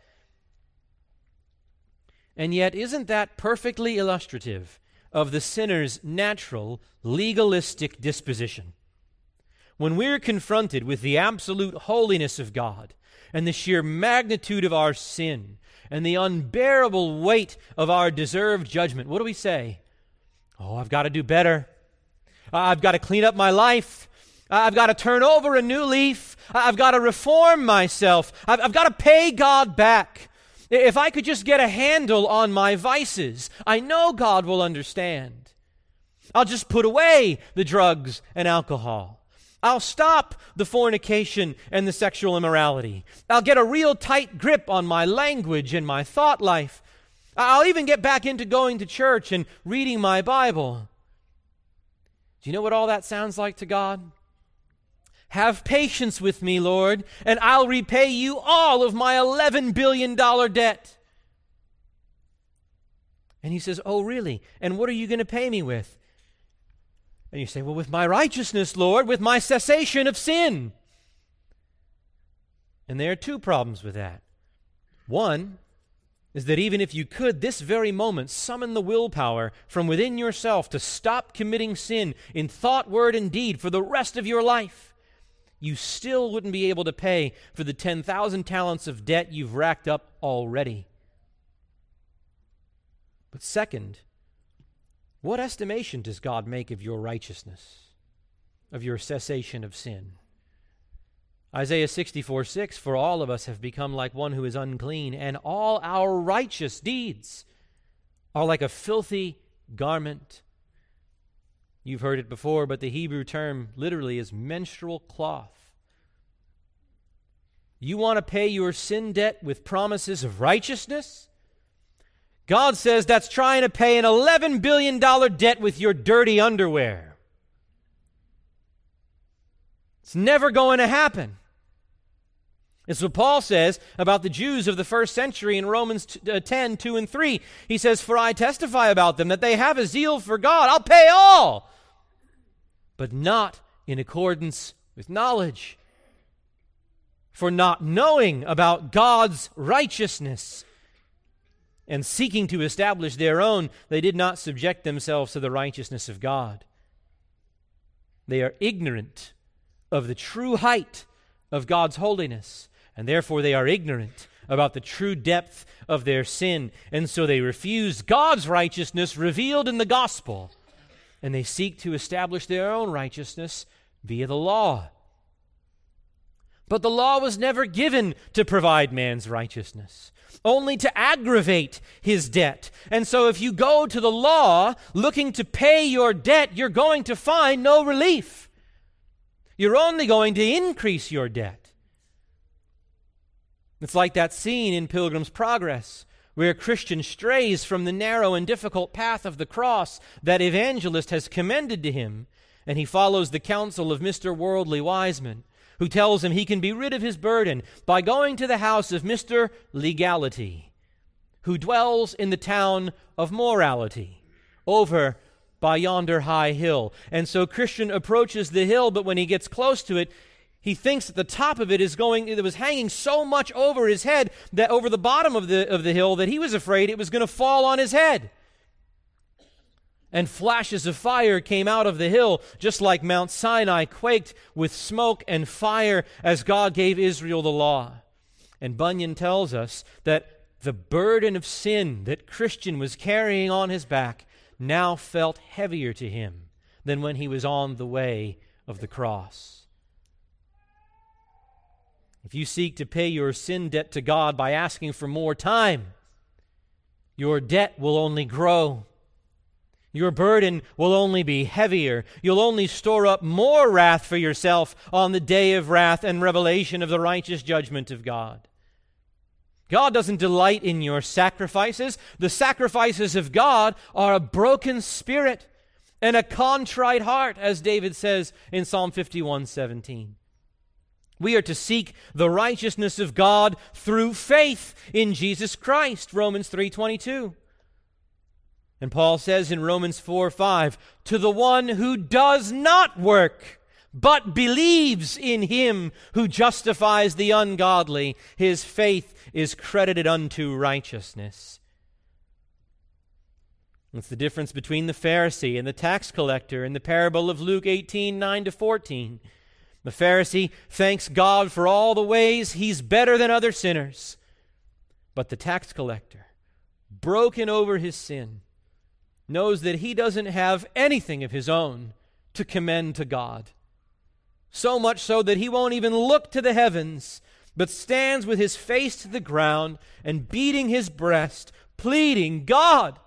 And yet, isn't that perfectly illustrative of the sinner's natural, legalistic disposition? When we're confronted with the absolute holiness of God and the sheer magnitude of our sin and the unbearable weight of our deserved judgment, what do we say? Oh, I've got to do better. I've got to clean up my life. I've got to turn over a new leaf. I've got to reform myself. I've got to pay God back. If I could just get a handle on my vices, I know God will understand. I'll just put away the drugs and alcohol. I'll stop the fornication and the sexual immorality. I'll get a real tight grip on my language and my thought life. I'll even get back into going to church and reading my Bible. Do you know what all that sounds like to God? Have patience with me, Lord, and I'll repay you all of my $11 billion debt. And he says, oh, really? And what are you going to pay me with? And you say, well, with my righteousness, Lord, with my cessation of sin. And there are two problems with that. One is that even if you could this very moment summon the willpower from within yourself to stop committing sin in thought, word, and deed for the rest of your life, you still wouldn't be able to pay for the 10,000 talents of debt you've racked up already. But second, what estimation does God make of your righteousness, of your cessation of sin? Isaiah 64:6, for all of us have become like one who is unclean, and all our righteous deeds are like a filthy garment. You've heard it before, but the Hebrew term literally is menstrual cloth. You want to pay your sin debt with promises of righteousness? God says that's trying to pay an $11 billion debt with your dirty underwear. It's never going to happen. It's what Paul says about the Jews of the first century in Romans 10, 2 and 3. He says, for I testify about them that they have a zeal for God. I'll pay all, but not in accordance with knowledge. For not knowing about God's righteousness and seeking to establish their own, they did not subject themselves to the righteousness of God. They are ignorant of the true height of God's holiness, and therefore they are ignorant about the true depth of their sin, and so they refuse God's righteousness revealed in the gospel, and they seek to establish their own righteousness via the law. But the law was never given to provide man's righteousness, only to aggravate his debt. And so if you go to the law looking to pay your debt, you're going to find no relief. You're only going to increase your debt. It's like that scene in Pilgrim's Progress where Christian strays from the narrow and difficult path of the cross that evangelist has commended to him, and he follows the counsel of Mr. Worldly Wiseman, who tells him he can be rid of his burden by going to the house of Mr. Legality, who dwells in the town of Morality, over by yonder high hill. And so Christian approaches the hill, but when he gets close to it, he thinks that the top of it was hanging so much over his head, that over the bottom of the hill, that he was afraid it was going to fall on his head. And flashes of fire came out of the hill, just like Mount Sinai quaked with smoke and fire as God gave Israel the law. And Bunyan tells us that the burden of sin that Christian was carrying on his back now felt heavier to him than when he was on the way of the cross. If you seek to pay your sin debt to God by asking for more time, your debt will only grow. Your burden will only be heavier. You'll only store up more wrath for yourself on the day of wrath and revelation of the righteous judgment of God. God doesn't delight in your sacrifices. The sacrifices of God are a broken spirit and a contrite heart, as David says in Psalm 51:17. We are to seek the righteousness of God through faith in Jesus Christ, Romans 3:22. And Paul says in Romans 4:5, to the one who does not work, but believes in him who justifies the ungodly, his faith is credited unto righteousness. That's the difference between the Pharisee and the tax collector in the parable of Luke 18:9-14. The Pharisee thanks God for all the ways he's better than other sinners. But the tax collector, broken over his sin, knows that he doesn't have anything of his own to commend to God. So much so that he won't even look to the heavens, but stands with his face to the ground and beating his breast, pleading, God,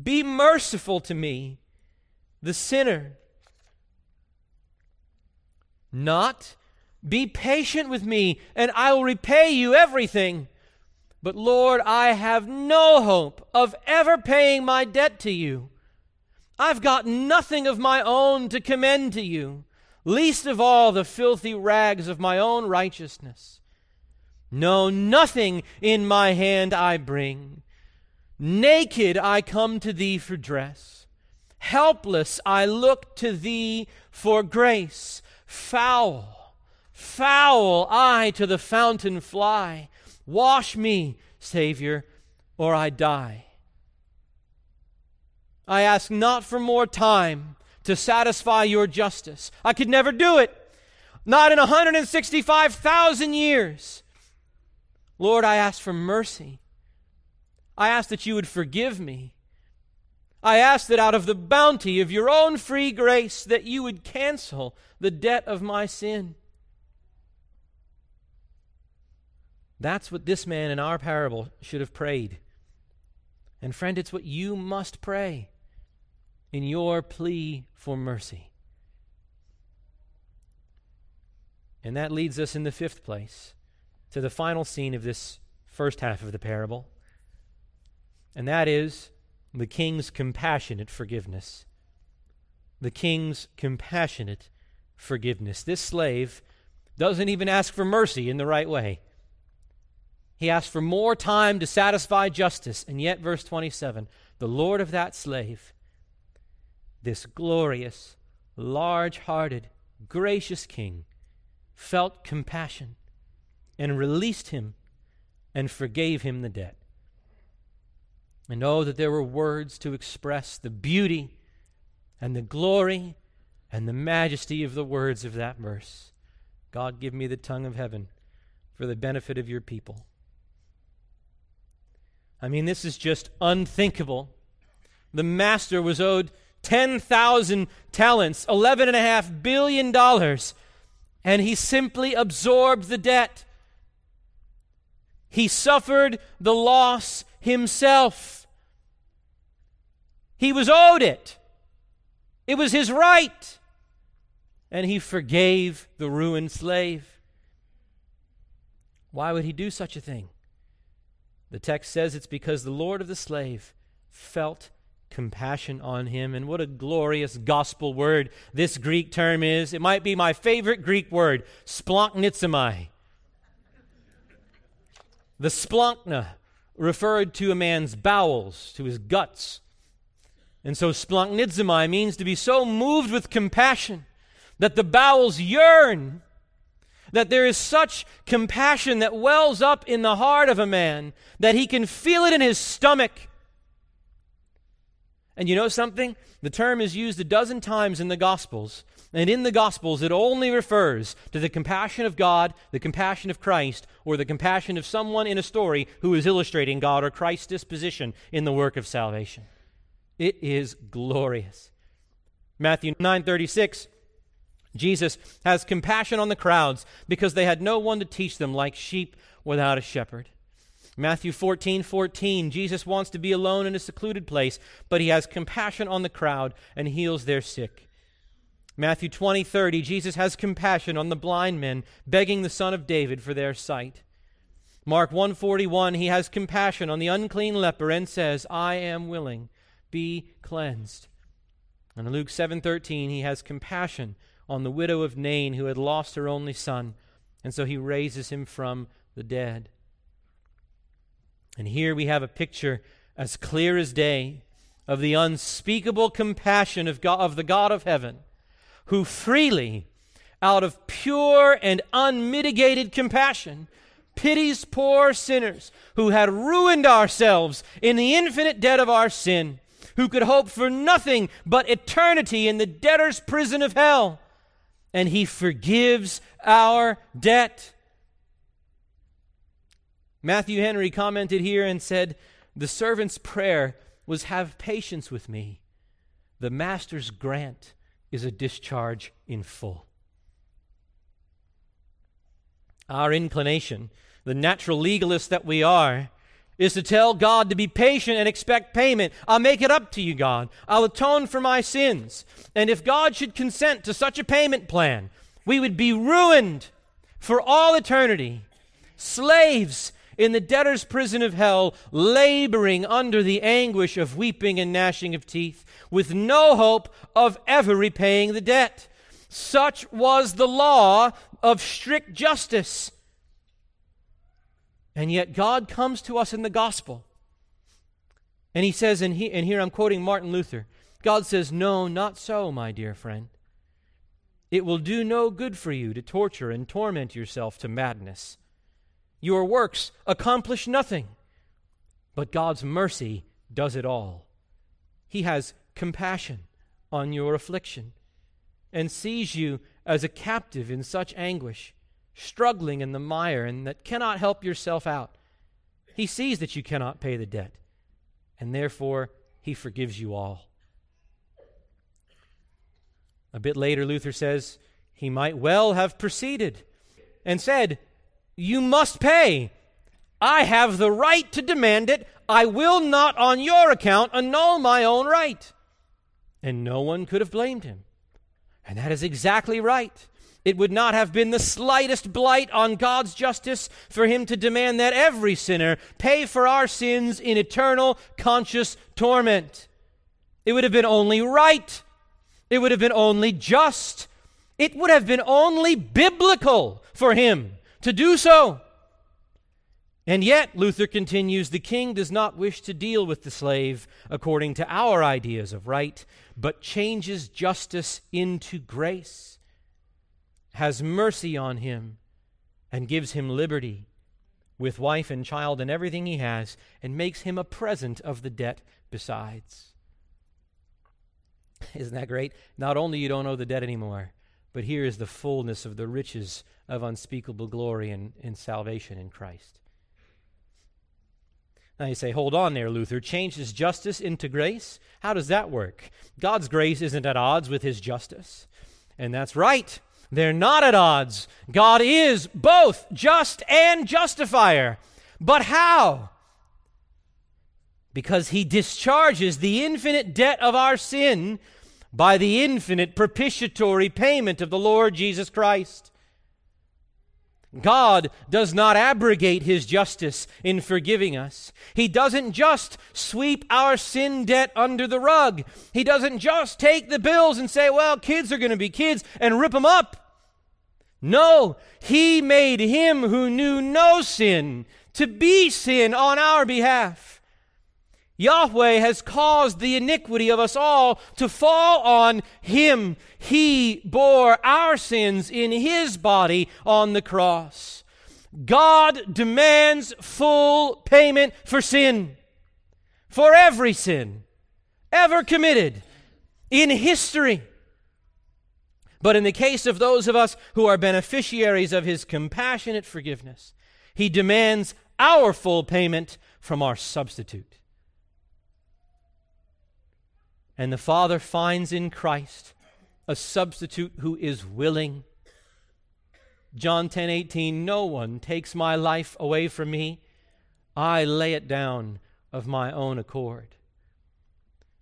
be merciful to me, the sinner. Not, be patient with me, and I will repay you everything. But Lord, I have no hope of ever paying my debt to you. I've got nothing of my own to commend to you, least of all the filthy rags of my own righteousness. No, nothing in my hand I bring. Naked I come to thee for dress. Helpless I look to thee for grace. Foul, foul I to the fountain fly. Wash me, Savior, or I die. I ask not for more time to satisfy your justice. I could never do it, not in 165,000 years. Lord, I ask for mercy. I ask that you would forgive me. I ask that out of the bounty of your own free grace that you would cancel the debt of my sin. That's what this man in our parable should have prayed. And friend, it's what you must pray in your plea for mercy. And that leads us in the fifth place to the final scene of this first half of the parable. And that is the king's compassionate forgiveness. The king's compassionate forgiveness. This slave doesn't even ask for mercy in the right way. He asked for more time to satisfy justice. And yet, verse 27, the Lord of that slave, this glorious, large-hearted, gracious king, felt compassion and released him and forgave him the debt. And oh, that there were words to express the beauty and the glory and the majesty of the words of that verse. God, give me the tongue of heaven for the benefit of your people. I mean, this is just unthinkable. The master was owed 10,000 talents, $11.5 billion, and he simply absorbed the debt. He suffered the loss himself. He was owed it. It was his right. And he forgave the ruined slave. Why would he do such a thing? The text says it's because the Lord of the slave felt compassion on him. And what a glorious gospel word this Greek term is. It might be my favorite Greek word, splonchnitsamai. The splonkna referred to a man's bowels, to his guts. And so splonchnitsamai means to be so moved with compassion that the bowels yearn, that there is such compassion that wells up in the heart of a man that he can feel it in his stomach. And you know something? The term is used a dozen times in the Gospels. And in the Gospels, it only refers to the compassion of God, the compassion of Christ, or the compassion of someone in a story who is illustrating God or Christ's disposition in the work of salvation. It is glorious. Matthew 9:36 Jesus has compassion on the crowds because they had no one to teach them like sheep without a shepherd. Matthew 14:14, Jesus wants to be alone in a secluded place, but he has compassion on the crowd and heals their sick. Matthew 20:30, Jesus has compassion on the blind men begging the Son of David for their sight. Mark 1:41, he has compassion on the unclean leper and says, I am willing, be cleansed. And in Luke 7:13, he has compassion on the widow of Nain who had lost her only son, and so he raises him from the dead. And here we have a picture as clear as day of the unspeakable compassion of God, of the God of heaven, who freely, out of pure and unmitigated compassion, pities poor sinners who had ruined ourselves in the infinite debt of our sin, who could hope for nothing but eternity in the debtor's prison of hell, and he forgives our debt. Matthew Henry commented here and said, "The servant's prayer was, 'Have patience with me.' The master's grant is a discharge in full." Our inclination, the natural legalist that we are, is to tell God to be patient and expect payment. I'll make it up to you, God. I'll atone for my sins. And if God should consent to such a payment plan, we would be ruined for all eternity, slaves in the debtor's prison of hell, laboring under the anguish of weeping and gnashing of teeth, with no hope of ever repaying the debt. Such was the law of strict justice. And yet God comes to us in the gospel. And he says, and here I'm quoting Martin Luther, God says, "No, not so, my dear friend. It will do no good for you to torture and torment yourself to madness. Your works accomplish nothing, but God's mercy does it all. He has compassion on your affliction and sees you as a captive in such anguish, struggling in the mire and that cannot help yourself out. He sees that you cannot pay the debt, and therefore he forgives you all." A bit later, Luther says, he might well have proceeded and said, "You must pay. I have the right to demand it. I will not on your account annul my own right." And no one could have blamed him. And that is exactly right. It would not have been the slightest blight on God's justice for him to demand that every sinner pay for our sins in eternal conscious torment. It would have been only right. It would have been only just. It would have been only biblical for him to do so. And yet, Luther continues, the king does not wish to deal with the slave according to our ideas of right, but changes justice into grace, has mercy on him, and gives him liberty with wife and child and everything he has, and makes him a present of the debt besides. Isn't that great? Not only you don't owe the debt anymore, but here is the fullness of the riches of unspeakable glory and salvation in Christ. Now you say, hold on there, Luther. Changes justice into grace? How does that work? God's grace isn't at odds with his justice. And that's right. They're not at odds. God is both just and justifier. But how? Because he discharges the infinite debt of our sin by the infinite propitiatory payment of the Lord Jesus Christ. God does not abrogate his justice in forgiving us. He doesn't just sweep our sin debt under the rug. He doesn't just take the bills and say, well, kids are going to be kids, and rip them up. No, he made him who knew no sin to be sin on our behalf. Yahweh has caused the iniquity of us all to fall on him. He bore our sins in his body on the cross. God demands full payment for sin, for every sin ever committed in history. But in the case of those of us who are beneficiaries of his compassionate forgiveness, he demands our full payment from our substitute. And the Father finds in Christ a substitute who is willing. John 10:18, "No one takes my life away from me. I lay it down of my own accord."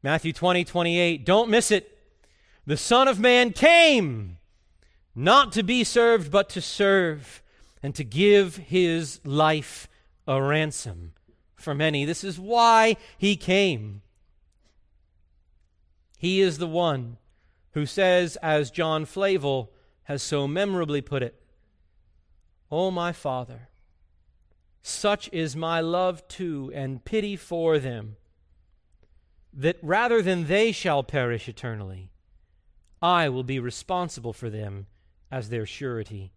Matthew 20:28, don't miss it. "The Son of Man came not to be served, but to serve and to give his life a ransom for many." This is why he came. He is the one who says, as John Flavel has so memorably put it, "Oh, my Father, such is my love to and pity for them, that rather than they shall perish eternally, I will be responsible for them as their surety.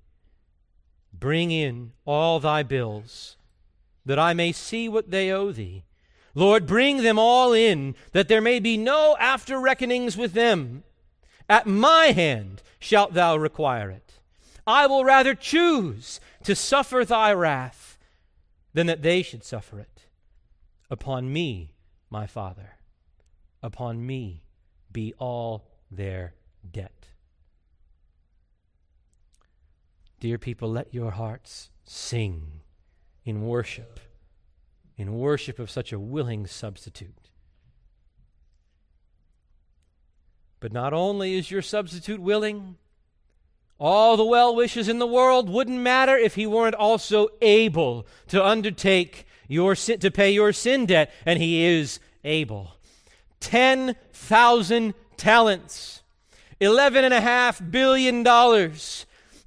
Bring in all thy bills, that I may see what they owe thee. Lord, bring them all in, that there may be no after reckonings with them. At my hand shalt thou require it. I will rather choose to suffer thy wrath than that they should suffer it. Upon me, my Father, upon me be all their debt. Dear people, let your hearts sing in worship of such a willing substitute. But not only is your substitute willing, all the well wishes in the world wouldn't matter if he weren't also able to undertake your sin, to pay your sin debt, and he is able. 10,000 talents, $11.5 billion,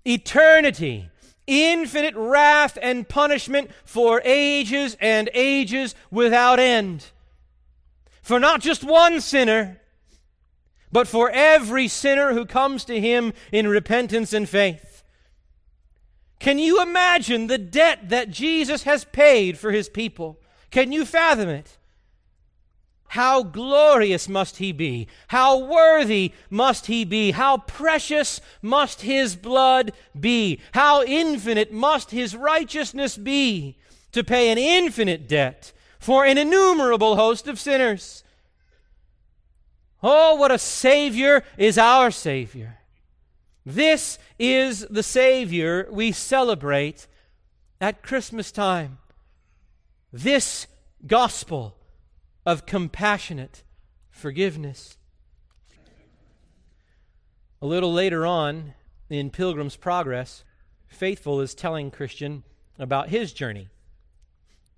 eternity, infinite wrath and punishment for ages and ages without end. For not just one sinner, but for every sinner who comes to him in repentance and faith. Can you imagine the debt that Jesus has paid for his people? Can you fathom it? How glorious must he be? How worthy must he be? How precious must his blood be? How infinite must his righteousness be to pay an infinite debt for an innumerable host of sinners? Oh, what a Savior is our Savior. This is the Savior we celebrate at Christmas time. This gospel of compassionate forgiveness. A little later on in Pilgrim's Progress, Faithful is telling Christian about his journey.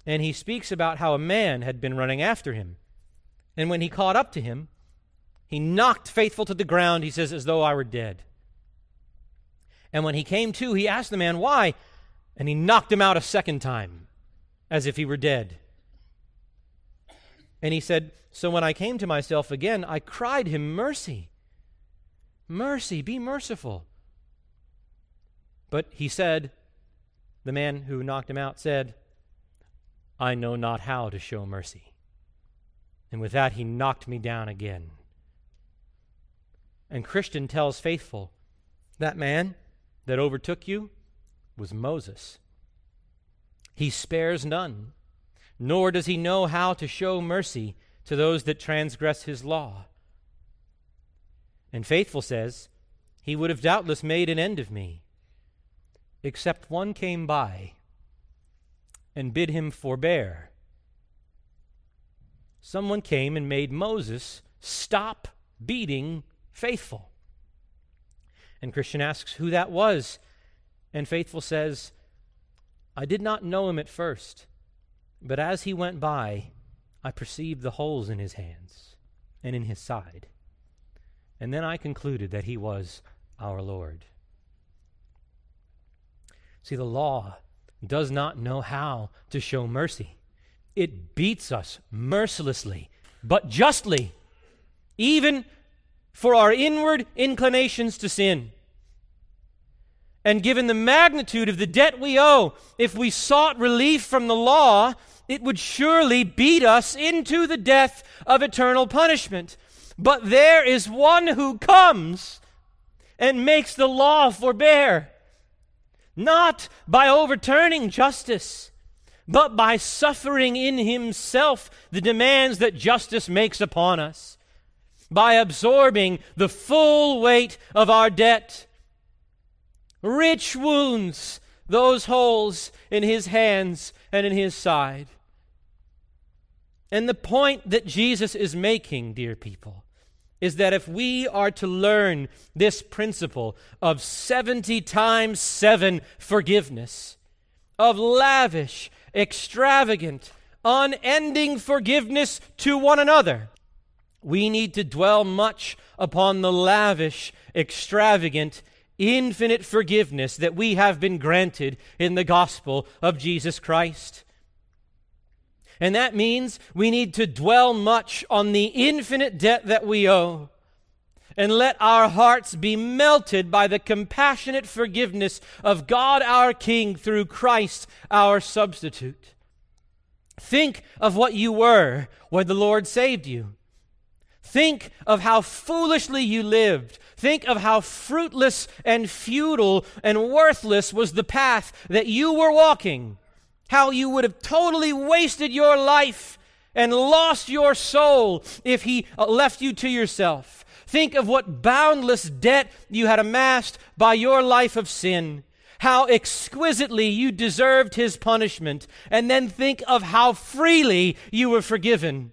And he speaks about how a man had been running after him. And when he caught up to him, he knocked Faithful to the ground, he says, as though I were dead. And when he came to, he asked the man why, and he knocked him out a second time, as if he were dead. And he said, so when I came to myself again, I cried him, mercy, mercy, be merciful. But he said, the man who knocked him out said, I know not how to show mercy. And with that, he knocked me down again. And Christian tells Faithful, that man that overtook you was Moses. He spares none, nor does he know how to show mercy to those that transgress his law. And Faithful says, he would have doubtless made an end of me, except one came by and bid him forbear. Someone came and made Moses stop beating Faithful. And Christian asks who that was, and Faithful says, I did not know him at first, but as he went by, I perceived the holes in his hands and in his side, and then I concluded that he was our Lord. See, the law does not know how to show mercy. It beats us mercilessly, but justly, even for our inward inclinations to sin. And given the magnitude of the debt we owe, if we sought relief from the law, it would surely beat us into the death of eternal punishment. But there is one who comes and makes the law forbear, not by overturning justice, but by suffering in himself the demands that justice makes upon us, by absorbing the full weight of our debt. Rich wounds those holes in his hands and in his side. And the point that Jesus is making, dear people, is that if we are to learn this principle of 70 times 7 forgiveness, of lavish, extravagant, unending forgiveness to one another, we need to dwell much upon the lavish, extravagant, infinite forgiveness that we have been granted in the gospel of Jesus Christ. And that means we need to dwell much on the infinite debt that we owe and let our hearts be melted by the compassionate forgiveness of God our King through Christ our substitute. Think of what you were when the Lord saved you. Think of how foolishly you lived. Think of how fruitless and futile and worthless was the path that you were walking. How you would have totally wasted your life and lost your soul if He left you to yourself. Think of what boundless debt you had amassed by your life of sin. How exquisitely you deserved His punishment. And then think of how freely you were forgiven.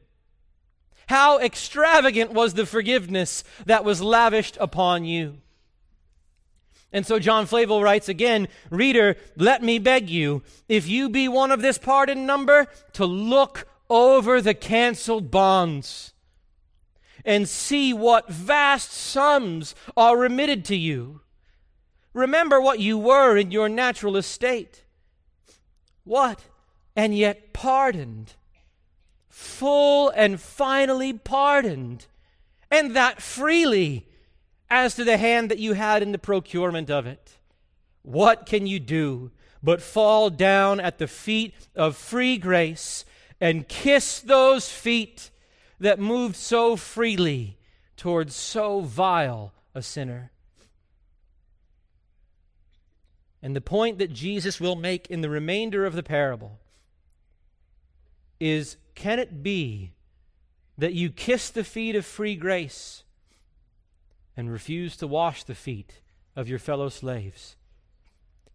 How extravagant was the forgiveness that was lavished upon you. And so John Flavel writes again, reader, let me beg you, if you be one of this pardoned number, to look over the canceled bonds and see what vast sums are remitted to you. Remember what you were in your natural estate. What? And yet pardoned. Full and finally pardoned, and that freely, as to the hand that you had in the procurement of it. What can you do but fall down at the feet of free grace and kiss those feet that moved so freely towards so vile a sinner? And the point that Jesus will make in the remainder of the parable is, can it be that you kiss the feet of free grace and refuse to wash the feet of your fellow slaves?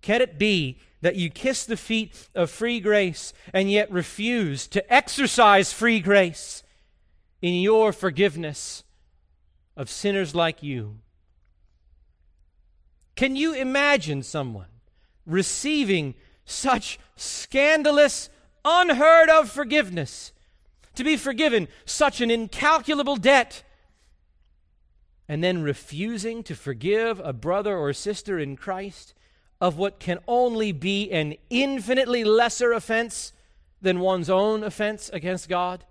Can it be that you kiss the feet of free grace and yet refuse to exercise free grace in your forgiveness of sinners like you? Can you imagine someone receiving such scandalous, unheard of forgiveness, to be forgiven such an incalculable debt, and then refusing to forgive a brother or sister in Christ of what can only be an infinitely lesser offense than one's own offense against God?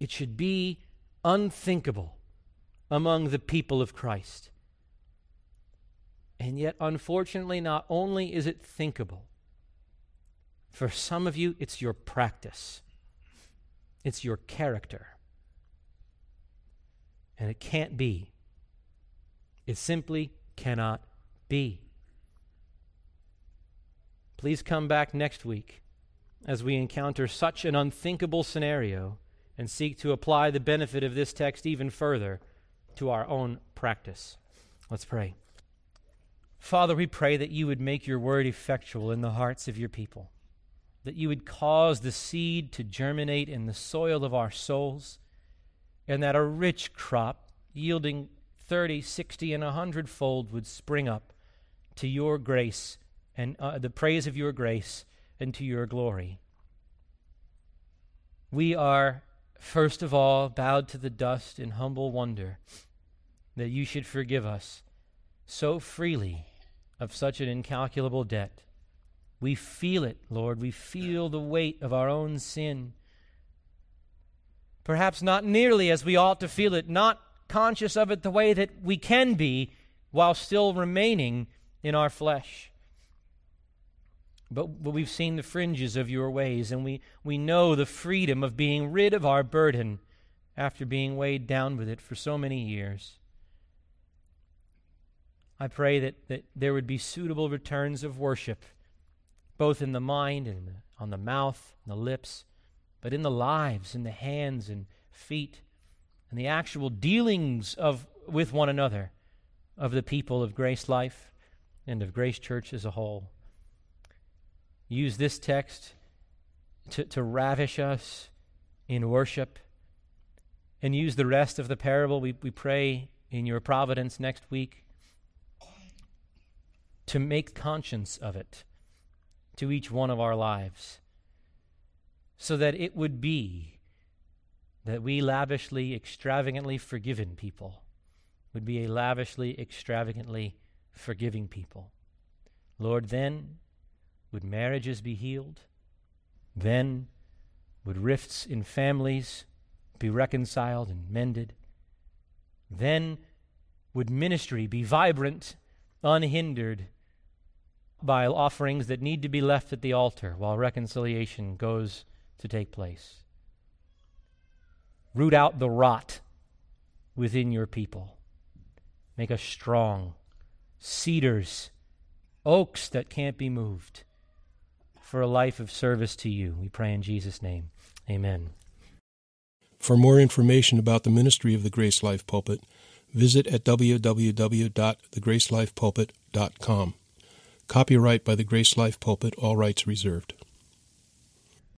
It should be unthinkable among the people of Christ. And yet, unfortunately, not only is it thinkable, for some of you, it's your practice. It's your character. And it can't be. It simply cannot be. Please come back next week as we encounter such an unthinkable scenario and seek to apply the benefit of this text even further to our own practice. Let's pray. Father, we pray that you would make your word effectual in the hearts of your people, that you would cause the seed to germinate in the soil of our souls, and that a rich crop yielding 30, 60, and 100-fold would spring up to your grace and the praise of your grace and to your glory. We are, first of all, bowed to the dust in humble wonder that you should forgive us so freely of such an incalculable debt. We feel it, Lord. We feel the weight of our own sin. Perhaps not nearly as we ought to feel it, not conscious of it the way that we can be while still remaining in our flesh. But we've seen the fringes of your ways, and we know the freedom of being rid of our burden after being weighed down with it for so many years. I pray that there would be suitable returns of worship, both in the mind and on the mouth and the lips, but in the lives, in the hands and feet, and the actual dealings with one another of the people of Grace Life and of Grace Church as a whole. Use this text to ravish us in worship, and use the rest of the parable, we pray, in your providence next week, to make conscience of it to each one of our lives, so that it would be that we lavishly, extravagantly forgiven people would be a lavishly, extravagantly forgiving people. Lord, then would marriages be healed, Then would rifts in families be reconciled and mended. Then would ministry be vibrant, unhindered by offerings that need to be left at the altar while reconciliation goes to take place. Root out the rot within your people. Make us strong cedars, oaks that can't be moved, for a life of service to you. We pray in Jesus' name. Amen. For more information about the ministry of the Grace Life Pulpit, visit at www.thegracelifepulpit.com. Copyright by the Grace Life Pulpit, all rights reserved.